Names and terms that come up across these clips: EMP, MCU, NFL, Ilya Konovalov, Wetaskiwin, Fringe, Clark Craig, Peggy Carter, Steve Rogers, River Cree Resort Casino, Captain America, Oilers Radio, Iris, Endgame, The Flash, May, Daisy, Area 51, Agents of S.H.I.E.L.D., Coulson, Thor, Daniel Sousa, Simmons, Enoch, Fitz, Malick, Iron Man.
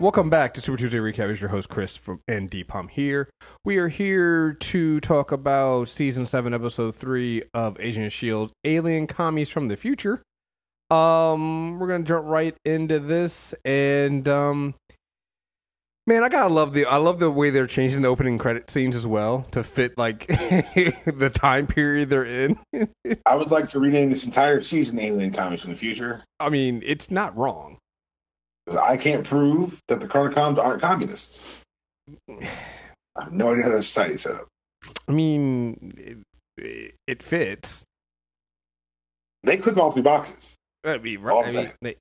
Welcome back to Super Tuesday Recap. It's your host, Chris from NDPOM here. We are here to talk about Season 7, Episode 3 of Agents of S.H.I.E.L.D., Alien Commies from the Future. We're going to jump right into this. And, man, I got to love the way they're changing the opening credit scenes as well to fit, like, the time period they're in. I would like to rename this entire season Alien Commies from the Future. I mean, it's not wrong. I can't prove that the Chronicoms aren't communists. I have no idea how their society set up. I mean, it fits. They could all be boxes. That'd be right. They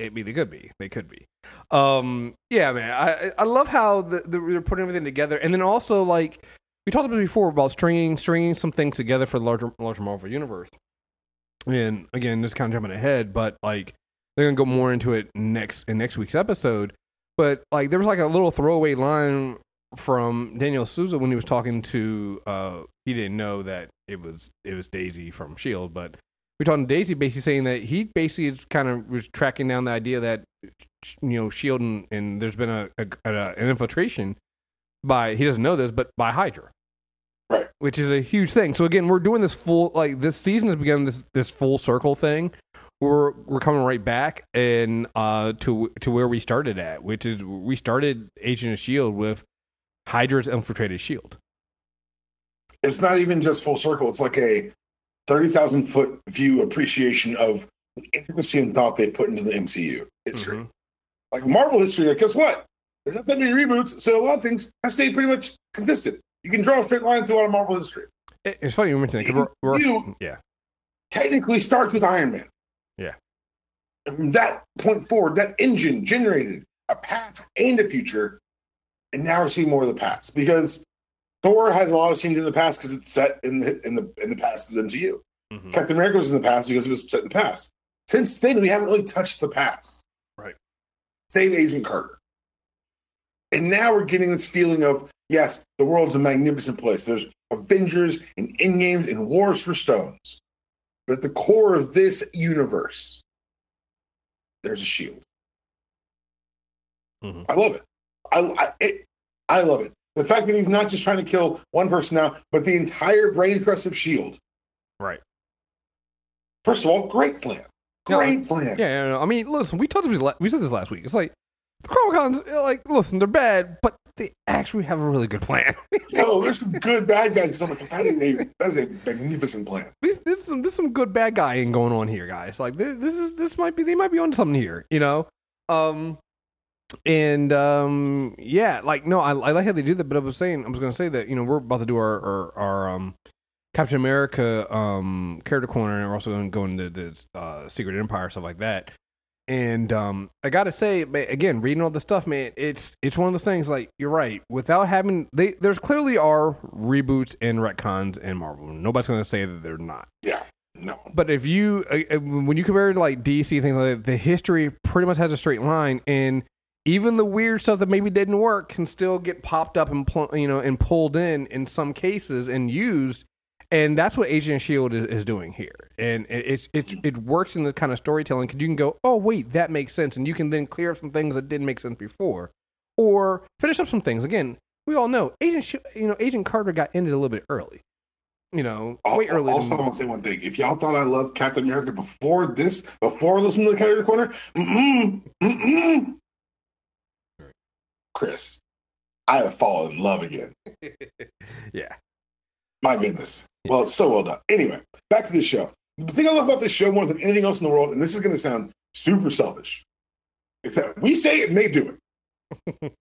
could be. Yeah, man. I love how they're putting everything together, and then also like we talked about before about stringing some things together for the larger Marvel universe. And again, just kind of jumping ahead, but like. They're gonna go more into it in next week's episode, but like there was like a little throwaway line from Daniel Sousa when he was talking to he didn't know that it was Daisy from S.H.I.E.L.D., but we're talking to Daisy basically saying that he basically kind of was tracking down the idea that S.H.I.E.L.D. and there's been an infiltration by he doesn't know this but by HYDRA, right? Which is a huge thing. So again, we're doing this full like this season has begun this full circle thing. We're coming right back and to where we started at, which is we started Agent of S.H.I.E.L.D. with HYDRA's infiltrated S.H.I.E.L.D. It's not even just full circle. It's like a 30,000 foot view appreciation of the intricacy and thought they put into the MCU history. Mm-hmm. Like Marvel history, like guess what? There's not that many reboots, so a lot of things have stayed pretty much consistent. You can draw a straight line through a lot of Marvel history. It's funny you mentioned that. Yeah. Technically starts with Iron Man. Yeah. From that point forward, that engine generated a past and a future, and now we're seeing more of the past because Thor has a lot of scenes in the past because it's set in the past of the MCU. Mm-hmm. Captain America was in the past because it was set in the past. Since then, we haven't really touched the past, right? Save Agent Carter, and now we're getting this feeling of yes, the world's a magnificent place. There's Avengers and Endgames and wars for stones. But at the core of this universe, there's a S.H.I.E.L.D. Mm-hmm. I love it. I love it. The fact that he's not just trying to kill one person now, but the entire brain trust of S.H.I.E.L.D. Right. First of all, great plan. Great plan. Yeah. I mean, listen, we said this last week. It's like the Chronicons, like, listen, they're bad, but they actually have a really good plan. No, there's some good bad guys. I'm like, that is a magnificent plan. There's some good bad guying going on here, guys. Like they might be onto something here, you know. Yeah, like no, I like how they do that. But I was gonna say that you know we're about to do our Captain America character corner, and we're also gonna go into the Secret Empire stuff like that. And I gotta say, man, again, reading all this stuff, man, it's one of those things. Like you're right, without having there's clearly are reboots and retcons in Marvel. Nobody's gonna say that they're not. Yeah, no. But if you when you compare it to like DC things like that, the history pretty much has a straight line, and even the weird stuff that maybe didn't work can still get popped up and pulled in some cases and used. And that's what Agent of S.H.I.E.L.D. is doing here, and it works in the kind of storytelling because you can go, oh wait, that makes sense, and you can then clear up some things that didn't make sense before, or finish up some things. Again, we all know Agent Carter got ended a little bit early, way early. Also, I want to say one thing: if y'all thought I loved Captain America before listening to the Character Corner, Chris, I have fallen in love again. Yeah. My goodness. Well, it's so well done. Anyway, back to this show. The thing I love about this show more than anything else in the world, and this is going to sound super selfish, is that we say it and they do it.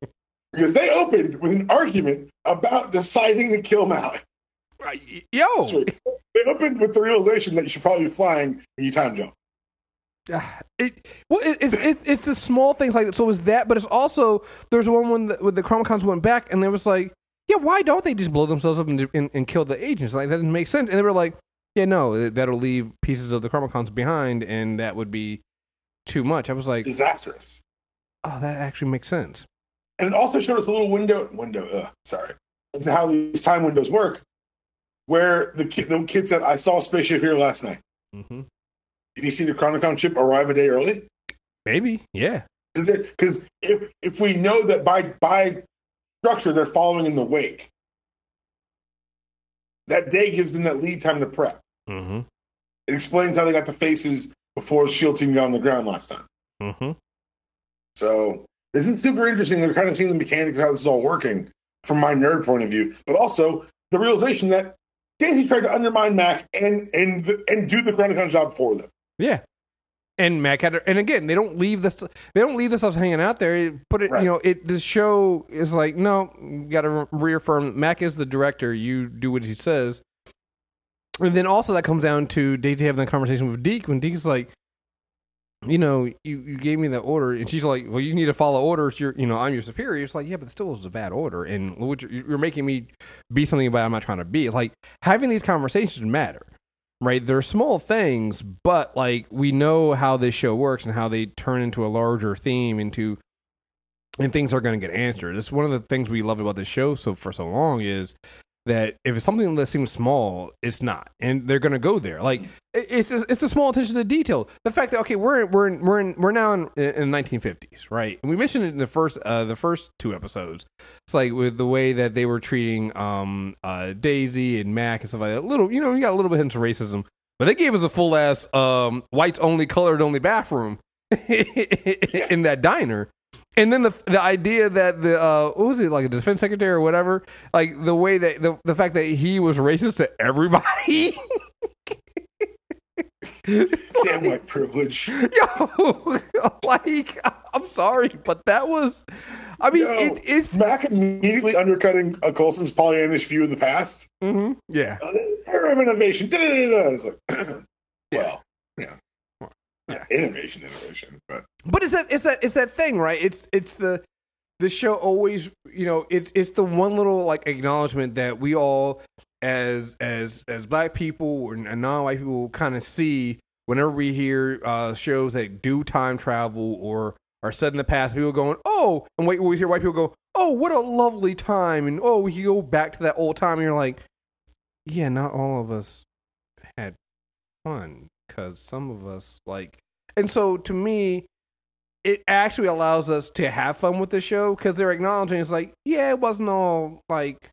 Because they opened with an argument about deciding to kill Malick. Yo! So they opened with the realization that you should probably be flying when you time jump. It's the small things like that. So it's that, but it's also, there's one when the Chronicons went back and there was like, yeah, why don't they just blow themselves up and kill the agents? Like, that doesn't make sense. And they were like, yeah, no, that'll leave pieces of the Chronicons behind, and that would be too much. I was like... disastrous. Oh, that actually makes sense. And it also showed us a little window, how these time windows work, where the kid said, I saw a spaceship here last night. Mm-hmm. Did he see the Chronicon ship arrive a day early? Maybe, yeah. Is there, because if we know that by structure they're following in the wake, that day gives them that lead time to prep. Mm-hmm. It explains how they got the faces before the SHIELD team got on the ground last time. Mm-hmm. So this is super interesting. They're kind of seeing the mechanics of how this is all working from my nerd point of view, but also the realization that Daisy tried to undermine Mac and do the Chronicon job for them. Yeah. And Mac had, and again, they don't leave the stuff hanging out there. It put it, right. You know, it. The show is like, no, you got to reaffirm. Mac is the director. You do what he says. And then also that comes down to Daisy having that conversation with Deke when Deke's like, you know, you gave me that order, and she's like, well, you need to follow orders. You're, you know, I'm your superior. It's like, yeah, but it still was a bad order, and you're making me be something about. I'm not trying to be like having these conversations matter. Right, they're small things, but like we know how this show works and how they turn into a larger theme and things are going to get answered. It's one of the things we love about this show so long is that if it's something that seems small, it's not, and they're going to go there. Like it's the small attention to detail. The fact that okay, we're now in 1950s, right? And we mentioned it in the first two episodes. It's like with the way that they were treating Daisy and Mac and stuff like that. Little, you know, you got a little bit of racism, but they gave us a full ass whites only, colored only bathroom in that diner. And then the idea that what was it, like a defense secretary or whatever, like the way that the fact that he was racist to everybody. Damn white privilege. Yo, like I'm sorry, but that was, I mean, it's Mac immediately undercutting Coulson's Pollyannish view of the past. Mm-hmm. Yeah, era of innovation. It's like, well, yeah. Yeah, innovation, but it's that thing, right? It's the show always, you know, it's the one little like acknowledgement that we all as black people and non-white people kind of see whenever we hear shows that do time travel or are set in the past. People going, oh, and wait, we hear white people go, oh, what a lovely time, and oh, you go back to that old time, and you're like, yeah, not all of us had fun. Because some of us like, and so to me, it actually allows us to have fun with the show because they're acknowledging it's like, yeah, it wasn't all like,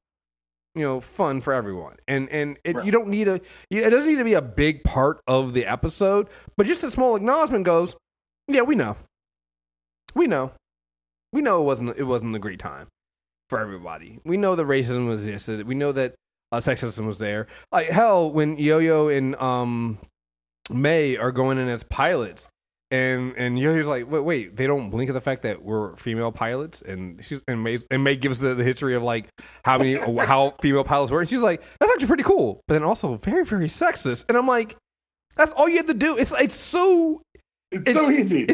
you know, fun for everyone, and it, right. You don't need it doesn't need to be a big part of the episode, but just a small acknowledgement goes, yeah, we know it wasn't a great time for everybody. We know that racism was this. We know that sexism was there. Like hell, when Yo-Yo and May are going in as pilots, and Yo-Yo's like, wait, they don't blink at the fact that we're female pilots, and May gives the history of like how female pilots were, and she's like, that's actually pretty cool, but then also very very sexist, and I'm like, that's all you have to do. It's so easy,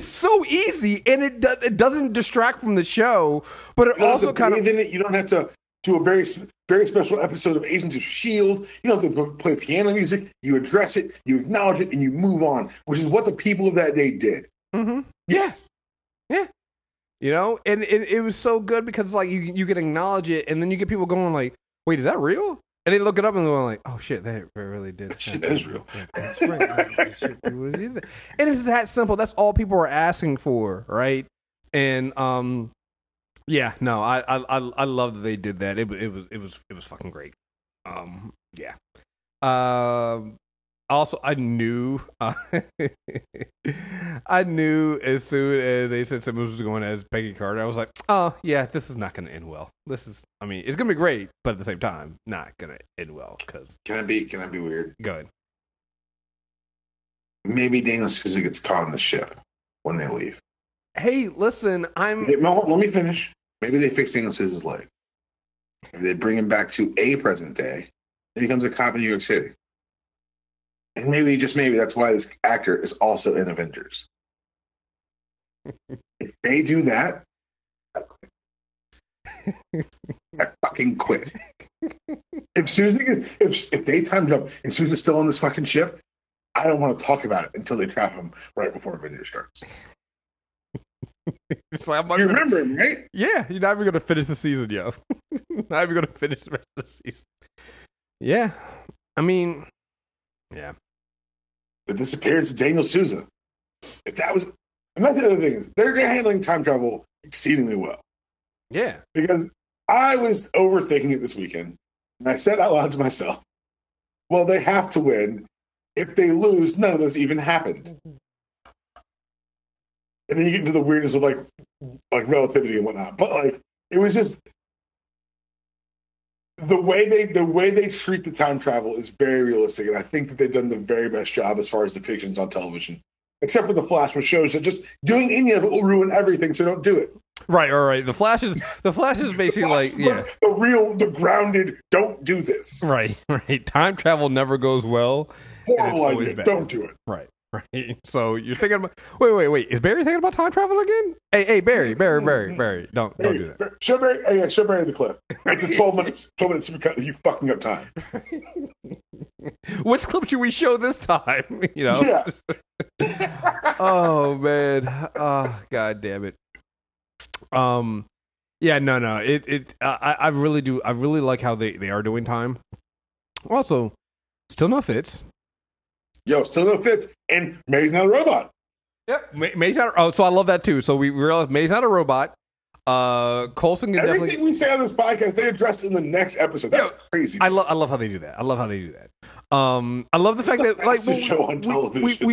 and it doesn't distract from the show, but it also kind of you don't have to do a very very special episode of Agents of S.H.I.E.L.D. You don't have to play piano music. You address it, you acknowledge it, and you move on, which is what the people of that day did. Mm-hmm. Yes. Yeah. You know, and it was so good because, like, you can acknowledge it, and then you get people going, like, wait, is that real? And they look it up and they're like, oh, shit, that really did. Shit, that is real. That's right. And it's that simple. That's all people are asking for, right? And, yeah, no, I love that they did that. It was fucking great. Yeah. Also, I knew as soon as they said Simmons was going as Peggy Carter, I was like, oh yeah, this is not going to end well. It's going to be great, but at the same time, not going to end well. Because can I be weird? Go ahead. Maybe Daniel Sousa gets caught on the ship when they leave. Hey, listen, let me finish. Maybe they fix Daniel Sousa's leg. Maybe they bring him back to a present day. He becomes a cop in New York City. And maybe, just maybe, that's why this actor is also in Avengers. If they do that, I fucking quit. If they time jump and Sousa's still on this fucking ship, I don't want to talk about it until they trap him right before Avengers starts. Like, you remember him, right? Yeah, you're not even going to finish the season, yo. Not even going to finish the rest of the season. Yeah. I mean, yeah. The disappearance of Daniel Sousa. If that was And that's the other thing is they're handling time travel exceedingly well. Yeah. Because I was overthinking it this weekend, and I said out loud to myself, well, they have to win. If they lose, none of this even happened. And then you get into the weirdness of like relativity and whatnot. But like it was just the way they treat the time travel is very realistic, and I think that they've done the very best job as far as depictions on television, except for The Flash, which shows that just doing any of it will ruin everything, so don't do it. Right, all right. The Flash is basically like, yeah, the grounded. Don't do this. Right. Time travel never goes well. Horrible idea. Bad. Don't do it. Right. So you're thinking about wait. Is Barry thinking about time travel again? Hey, Barry. Don't do that. Show Barry the clip. It's 12 minutes. 12 minutes to be cut. You fucking up time. Which clip should we show this time? You know. Yeah. Oh man. Oh god damn it. Yeah, no. I really do. I really like how they are doing time. Also, still no Fitz. Yo, still no Fitz, and May's not a robot. Yep, May's not. Oh, so I love that too. So we realize May's not a robot. Coulson can everything we say on this podcast they addressed in the next episode. That's crazy. I love how they do that. I love the fact that like show on television.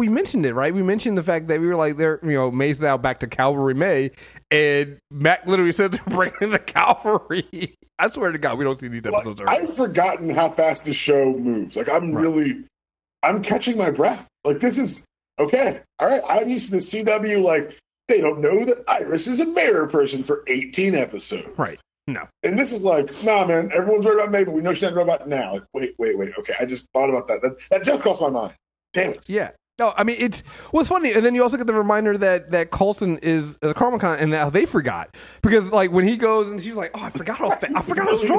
We mentioned it, right? We mentioned the fact that we were like there, you know, May's now back to Calvary May, and Mac literally said to bring in the Calvary. I swear to God, we don't see these episodes. Like, I've forgotten how fast this show moves. Like I'm catching my breath. Like this is okay. All right, I'm used to the CW like. They don't know that Iris is a mayor person for 18 episodes. Right. No. And this is like, nah, man, everyone's worried about May, but we know she's not a robot now. Like, wait. Okay, I just thought about that. That just crossed my mind. Damn it. Yeah. No, I mean, it's what's funny. And then you also get the reminder that Coulson is a Chronicon and that they forgot. Because, like, when he goes and she's like, oh, I forgot how strong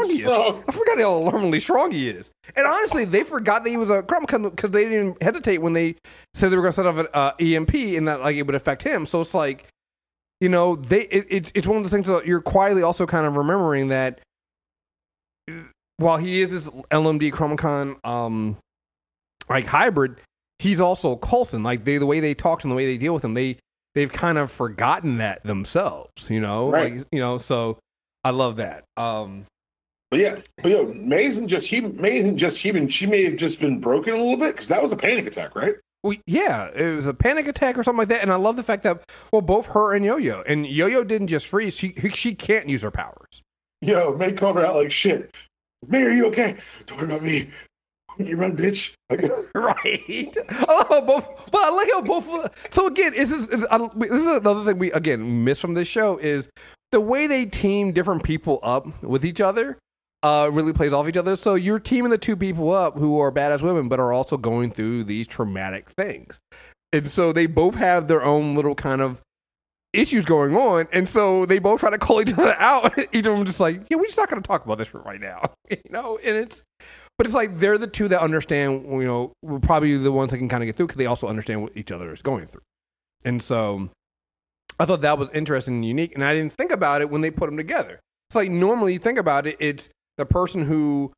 he is. I forgot how alarmingly strong he is. And honestly, they forgot that he was a Chronicon because they didn't hesitate when they said they were going to set off an EMP and that, like, it would affect him. So it's like, you know, it's one of the things that you're quietly also kind of remembering that while he is this LMD Chronicon, like, hybrid, he's also Coulson. Like the way they talk and the way they deal with him, they've kind of forgotten that themselves, you know. Right. Like, you know, so I love that. But May isn't just human. She may have just been broken a little bit because that was a panic attack, right? Well, yeah, it was a panic attack or something like that. And I love the fact that both her and Yo-Yo, didn't just freeze. She can't use her powers. Yo, May called her out like shit. May, are you okay? Don't worry about me. You run, bitch. Okay. Right. I like how both. So again, this is another thing we again miss from this show is the way they team different people up with each other. Really plays off each other. So you're teaming the two people up who are badass women, but are also going through these traumatic things, and so they both have their own little kind of issues going on, and so they both try to call each other out. Each of them just like, yeah, we're just not going to talk about this right now, you know. And it's. But it's like they're the two that understand, you know, we're probably the ones that can kind of get through because they also understand what each other is going through. And so I thought that was interesting and unique. And I didn't think about it when they put them together. It's like normally you think about it, it's the person who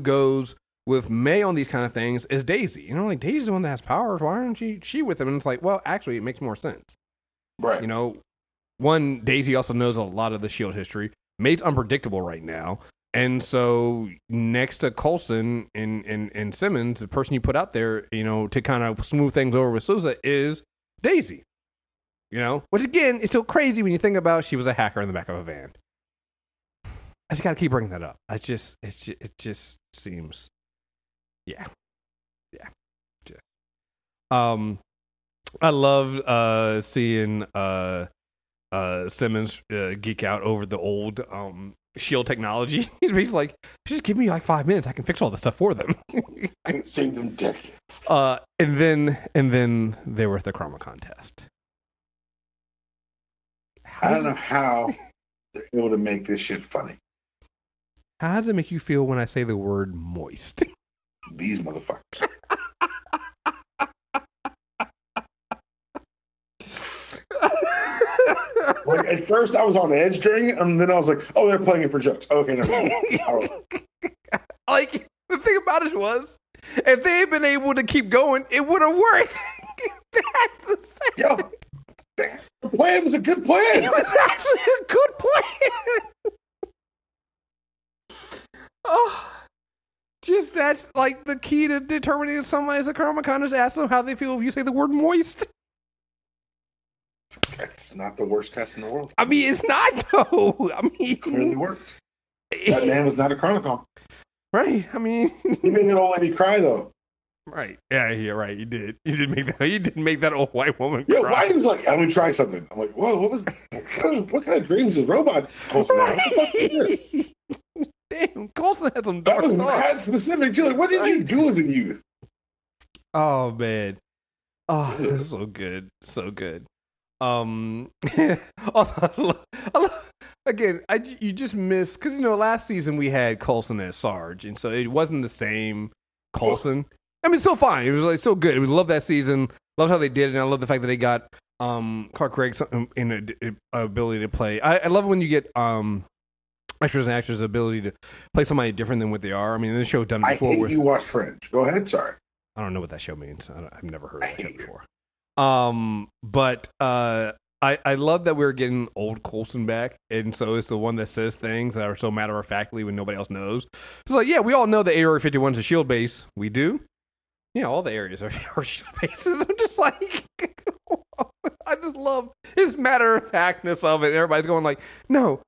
goes with May on these kind of things is Daisy. You know, like Daisy's the one that has powers. Why aren't she with him? And it's like, well, actually, it makes more sense. Right. You know, one, Daisy also knows a lot of the S.H.I.E.L.D. history. May's unpredictable right now. And so next to Coulson and Simmons, the person you put out there, you know, to kind of smooth things over with Sousa is Daisy, you know, which again is still crazy when you think about she was a hacker in the back of a van. I just got to keep bringing that up. It just seems. Yeah. Just. I love seeing Simmons geek out over the old S.H.I.E.L.D. technology. He's like, just give me like 5 minutes. I can fix all this stuff for them. I can save them decades. And then they were at the Chronicon test. I don't know how they're able to make this shit funny. How does it make you feel when I say the word moist? These motherfuckers. Like at first I was on edge during it, and then I was like, oh, they're playing it for jokes. Okay, never mind. Right. Like the thing about it was if they had been able to keep going, it would have worked. That's the same. Yo, the plan was a good plan. It was actually a good plan. Oh, just that's like the key to determining if someone is a Comic-Con is ask them how they feel if you say the word moist. That's not the worst test in the world. I mean, it's not, though. I mean, it clearly worked. That man was not a Chronicom. Right. I mean, he made an old lady cry, though. Right. Yeah, you're right. You did. You did make that. You did make that old white woman cry. Yeah, Whitey was like, "I'm gonna try something." I'm like, "Whoa, what was? What kind of dreams is robot Coulson right. What the fuck is this? Damn, Coulson had some dark thoughts. That was mad specific. You're like, what did you do as a youth? Oh man. Oh, that's so good. So good. Also, I love, again, you just missed because you know last season we had Coulson as Sarge, and so it wasn't the same Coulson. I mean, it's still fine. It was like so good. We love that season. Loved how they did it, and I love the fact that they got Clark Craig in a ability to play. I love when you get actors and actresses' ability to play somebody different than what they are. I mean, this show done before. You watched Fringe. Go ahead. Sorry, I don't know what that show means. I've never heard of that show before. I love that we're getting old Coulson back, and so it's the one that says things that are so matter of factly when nobody else knows. It's like, yeah, we all know the Area 51 is a S.H.I.E.L.D. base. We do. Yeah, all the areas are S.H.I.E.L.D. bases. I'm just like, I just love his matter of factness of it. Everybody's going like, no,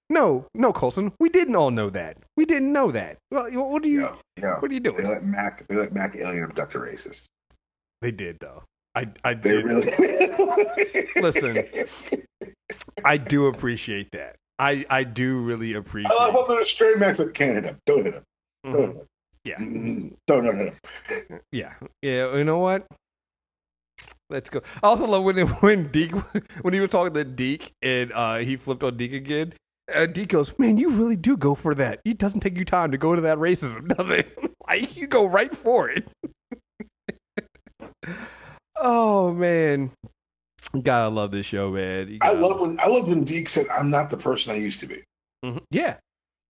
Coulson, we didn't all know that. We didn't know that. Well, what are you doing? They let Mac alien abduct a racist. They did though. I did. Really... Listen, I do appreciate that. I do really appreciate. I love that straight Max of Canada. Don't hit him. Don't hit him. Yeah. Don't hit him. Yeah. Yeah. You know what? Let's go. I also love when he was talking to Deke and he flipped on Deke again. Deke goes, "Man, you really do go for that. It doesn't take you time to go to that racism, does it? Like you go right for it." Oh man, gotta love this show, man. I love when Deke said, "I'm not the person I used to be." Mm-hmm. Yeah,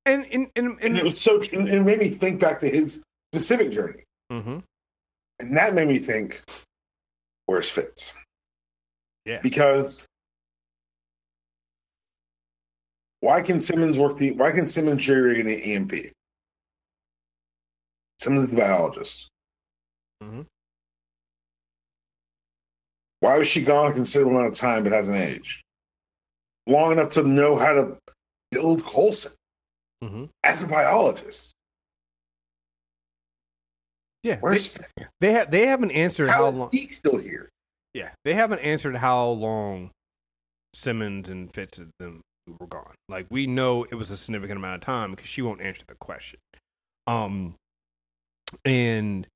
and it was so. And it made me think back to his specific journey, mm-hmm. and that made me think, "Where's Fitz?" Yeah, because why can Simmons jury in the EMP? Simmons is the biologist. Mm-hmm. Why was she gone a considerable amount of time but hasn't aged? Long enough to know how to build Coulson mm-hmm. as a biologist. Yeah. Where's they haven't answered how long Deke's still here. Yeah. They haven't answered how long Simmons and Fitz and them were gone. Like we know it was a significant amount of time because she won't answer the question. And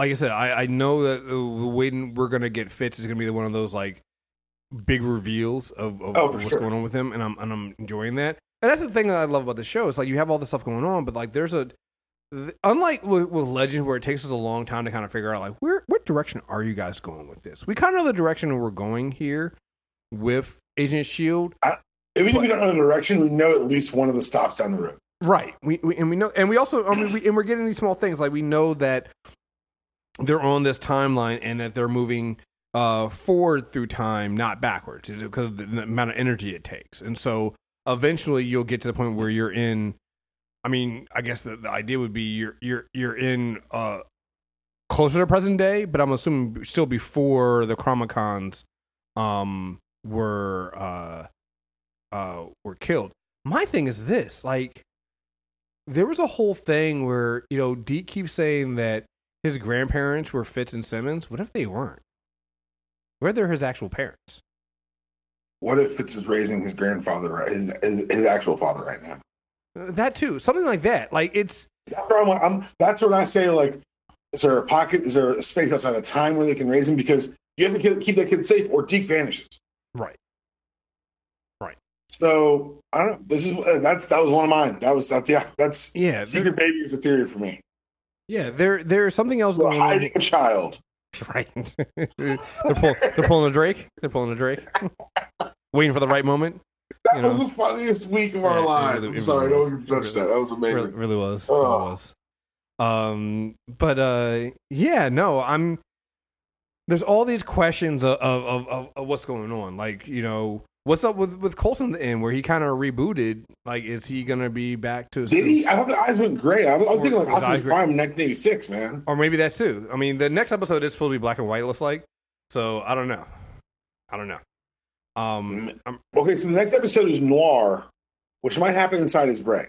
like I said, I know that the waiting we're gonna get Fitz is gonna be the one of those like big reveals of what's going on with him, and I'm enjoying that. And that's the thing that I love about the show. It's like you have all this stuff going on, but like there's unlike with Legends where it takes us a long time to kind of figure out like what direction are you guys going with this? We kind of know the direction we're going here with Agent S.H.I.E.L.D. If we don't know the direction, we know at least one of the stops down the road. Right. We know, and we also we're getting these small things like we know that. They're on this timeline and that they're moving forward through time, not backwards, because of the amount of energy it takes. And so eventually you'll get to the point where you're in. I mean, I guess the idea would be you're in closer to present day, but I'm assuming still before the Chronicons were killed. My thing is this: like, there was a whole thing where you know Deke keeps saying that. His grandparents were Fitz and Simmons. What if they weren't? What if they're his actual parents? What if Fitz is raising his grandfather, his actual father right now? That too, something like that. Like it's. That's when I say, like, is there a pocket? Is there a space outside of time where they can raise him? Because you have to keep that kid safe, or Deke vanishes. Right. Right. So I don't know. That was one of mine. That's Secret Baby is a theory for me. Yeah, there's something else going on. Hiding a child. Right. They're pulling a Drake. Waiting for the right moment. That was the funniest week of our lives. Really, I'm sorry, don't judge that. That was amazing. Really was. Really was. But yeah, no, I'm there's all these questions of what's going on. Like, you know, what's up with Coulson at the end where he kind of rebooted? Like, is he going to be back to... Did he? I thought the eyes went gray. I was thinking like Optimus Prime in 1986, man. Or maybe that's too. I mean, the next episode is supposed to be black and white, it looks like. So, I don't know. Okay, so the next episode is noir, which might happen inside his brain.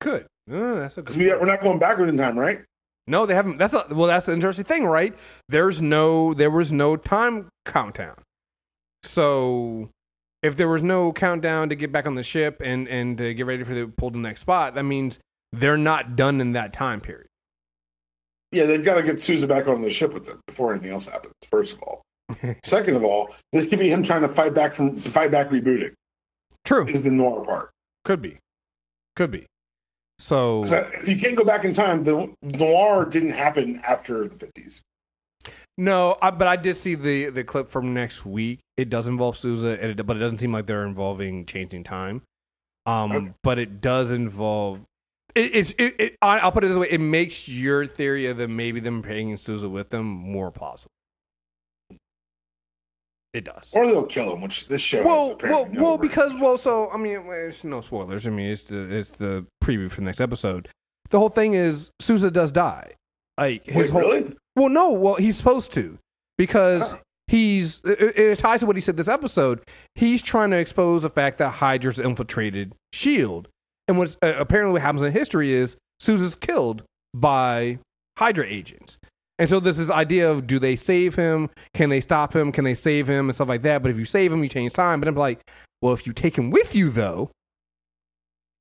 Could. That's a good point. We're not going backward in time, right? No, they haven't. That's the interesting thing, right? There was no time countdown. So, if there was no countdown to get back on the ship and to get ready for the pull to the next spot, that means they're not done in that time period. Yeah, they've got to get Sousa back on the ship with them before anything else happens. First of all, second of all, this could be him trying to fight back rebooting. True is the noir part. Could be. So if you can't go back in time, the noir didn't happen after the 50s. No, but I did see the clip from next week. It does involve Sousa, but it doesn't seem like they're involving changing time. Okay. But it does involve. I'll put it this way: it makes your theory of them maybe them bringing Sousa with them more plausible. It does, or they'll kill him. Which this show. So I mean, it's no spoilers. I mean, it's the preview for the next episode. The whole thing is Sousa does die. Like his whole. Really? Well, no. Well, he's supposed to because he's. It ties to what he said this episode. He's trying to expose the fact that Hydra's infiltrated S.H.I.E.L.D. And what's apparently what happens in history is Sousa's killed by HYDRA agents. And so there's this idea of do they save him? Can they stop him? Can they save him? And stuff like that. But if you save him, you change time. But I'm like, well, if you take him with you, though,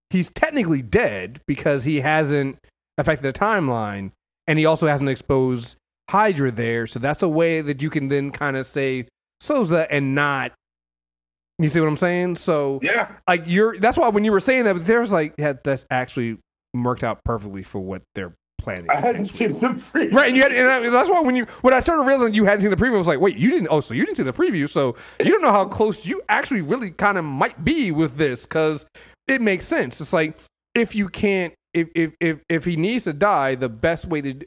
he's technically dead because he hasn't affected the timeline. And he also hasn't exposed HYDRA there. So that's a way that you can then kind of save Sousa and not. You see what I'm saying? So, yeah. Like, that's why when you were saying that, there was like, yeah, that's actually worked out perfectly for what they're planning. I hadn't seen the preview. Right. And that's why when I started realizing you hadn't seen the preview, I was like, wait, you didn't. Oh, so you didn't see the preview. So you don't know how close you actually really kind of might be with this because it makes sense. It's like, if you can't. If he needs to die, the best way to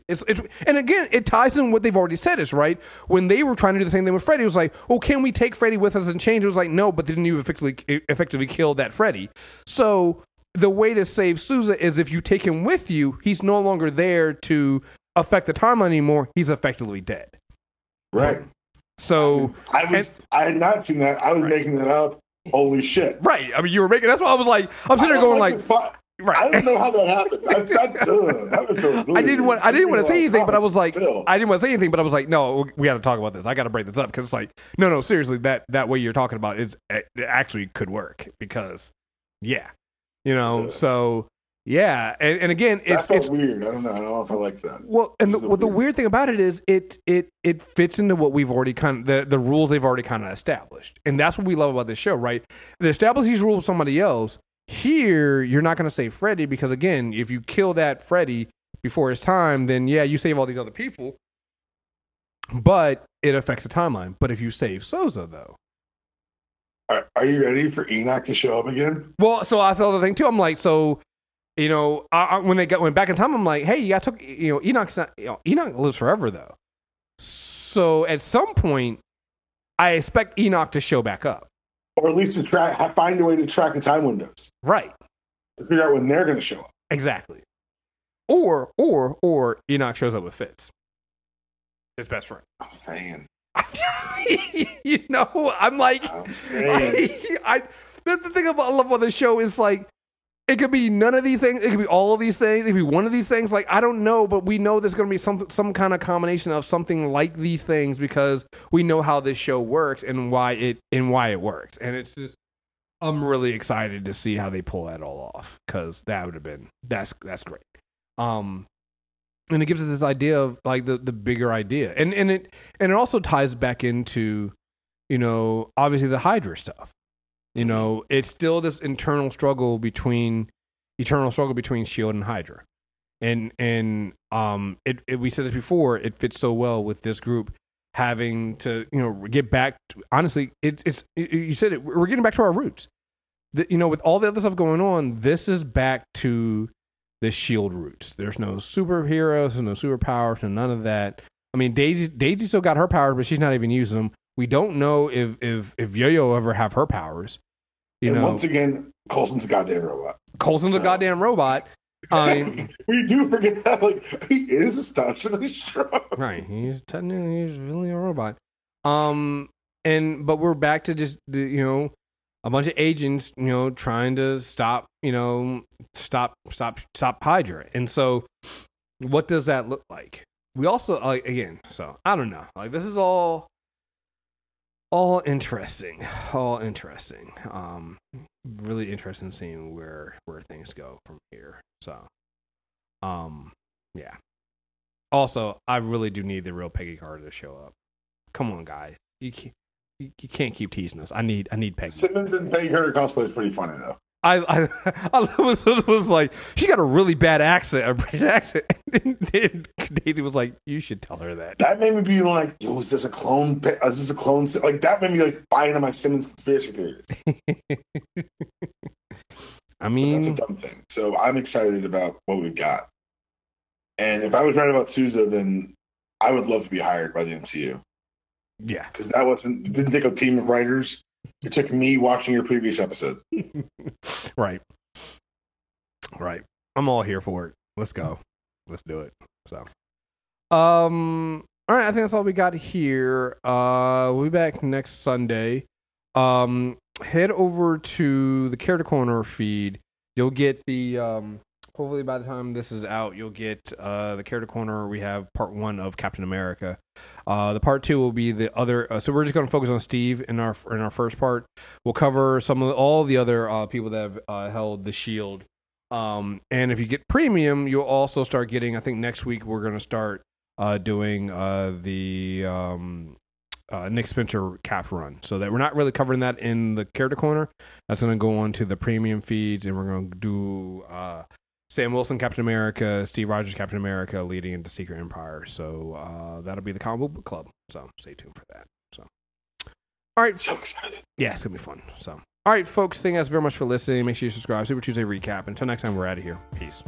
and again it ties in what they've already said is right when they were trying to do the same thing with Freddy. It was like, well, can we take Freddy with us and change? It was like, no, but didn't you effectively kill that Freddy? So the way to save Sousa is if you take him with you, he's no longer there to affect the timeline anymore. He's effectively dead. Right. So I had not seen that. I was making that up. Holy shit! Right. I mean, you were making. That's why I was like, I'm sitting there going like. Right. I don't know how that happened. I didn't want to say anything, but I was like, no, we got to talk about this. I got to break this up because it's like, no, seriously, that way you're talking about it actually could work because, yeah, you know, so yeah, and again, it's weird. I don't know if I like that. Well, and the weird thing about it is it fits into what we've already kind of the rules they've already kind of established, and that's what we love about this show, right? They establish these rules with somebody else. Here, you're not going to save Freddy because, again, if you kill that Freddy before his time, then, yeah, you save all these other people, but it affects the timeline. But if you save Sousa, though. Are you ready for Enoch to show up again? Well, so I saw the thing, too. I'm like, so, you know, when back in time, I'm like, hey, you got took, you know, Enoch lives forever, though. So at some point, I expect Enoch to show back up. Or at least find a way to track the time windows. Right. To figure out when they're going to show up. Exactly. Or Enoch shows up with Fitz. His best friend. I'm saying. You know, I'm like. I'm saying. The thing I love about this show is like, it could be none of these things. It could be all of these things. It could be one of these things. Like, I don't know, but we know there's going to be some kind of combination of something like these things because we know how this show works and why it works. And it's just, I'm really excited to see how they pull that all off because that would have been, that's great. And it gives us this idea of like the bigger idea. And it also ties back into, you know, obviously the Hydra stuff. You know, it's still this eternal struggle between S.H.I.E.L.D. and HYDRA. And we said this before, it fits so well with this group having to, you know, get back to, honestly, you said it, we're getting back to our roots. You know, with all the other stuff going on, this is back to the S.H.I.E.L.D. roots. There's no superheroes, no superpowers, no none of that. I mean, Daisy still got her powers, but she's not even using them. We don't know if Yo-Yo ever have her powers. You know? Once again, Coulson's a goddamn robot. Coulson's a goddamn robot. I mean, we do forget that. Like, he is astonishingly strong. Right. He's technically really a robot. But we're back to just a bunch of agents, trying to stop HYDRA. And so, what does that look like? We also, I don't know. Like, this is all interesting. All interesting. Really interesting seeing where things go from here. So, yeah. Also, I really do need the real Peggy Carter to show up. Come on, guys. You can't keep teasing us. I need Peggy. Simmons and Peggy Carter cosplay is pretty funny though. I was like, she got a really bad accent, a British accent. And Daisy was like, you should tell her that. That made me be like, yo, is this a clone? Is this a clone? Like, that made me like buy into my Simmons conspiracy theories. I mean, but that's a dumb thing. So I'm excited about what we've got. And if I was right about Sousa, then I would love to be hired by the MCU. Yeah, because that didn't take a team of writers. It took me watching your previous episode. Right. I'm all here for it. Let's go. Let's do it. So, all right. I think that's all we got here. We'll be back next Sunday. Head over to the Character Corner feed. You'll get the hopefully by the time this is out, you'll get the Character Corner. We have part 1 of Captain America. The part 2 will be the other. So we're just going to focus on Steve in our first part. We'll cover all the other people that have held the shield. And if you get premium, you'll also start getting. I think next week we're going to start doing the Nick Spencer cap run, so that we're not really covering that in the Character Corner. That's going to go on to the premium feeds, and we're going to do. Sam Wilson, Captain America, Steve Rogers, Captain America, leading into Secret Empire. So that'll be the Comic Book Club. So stay tuned for that. So, all right. So excited. Yeah, it's going to be fun. So, all right, folks, thank you guys very much for listening. Make sure you subscribe. Super Tuesday Recap. Until next time, we're out of here. Peace.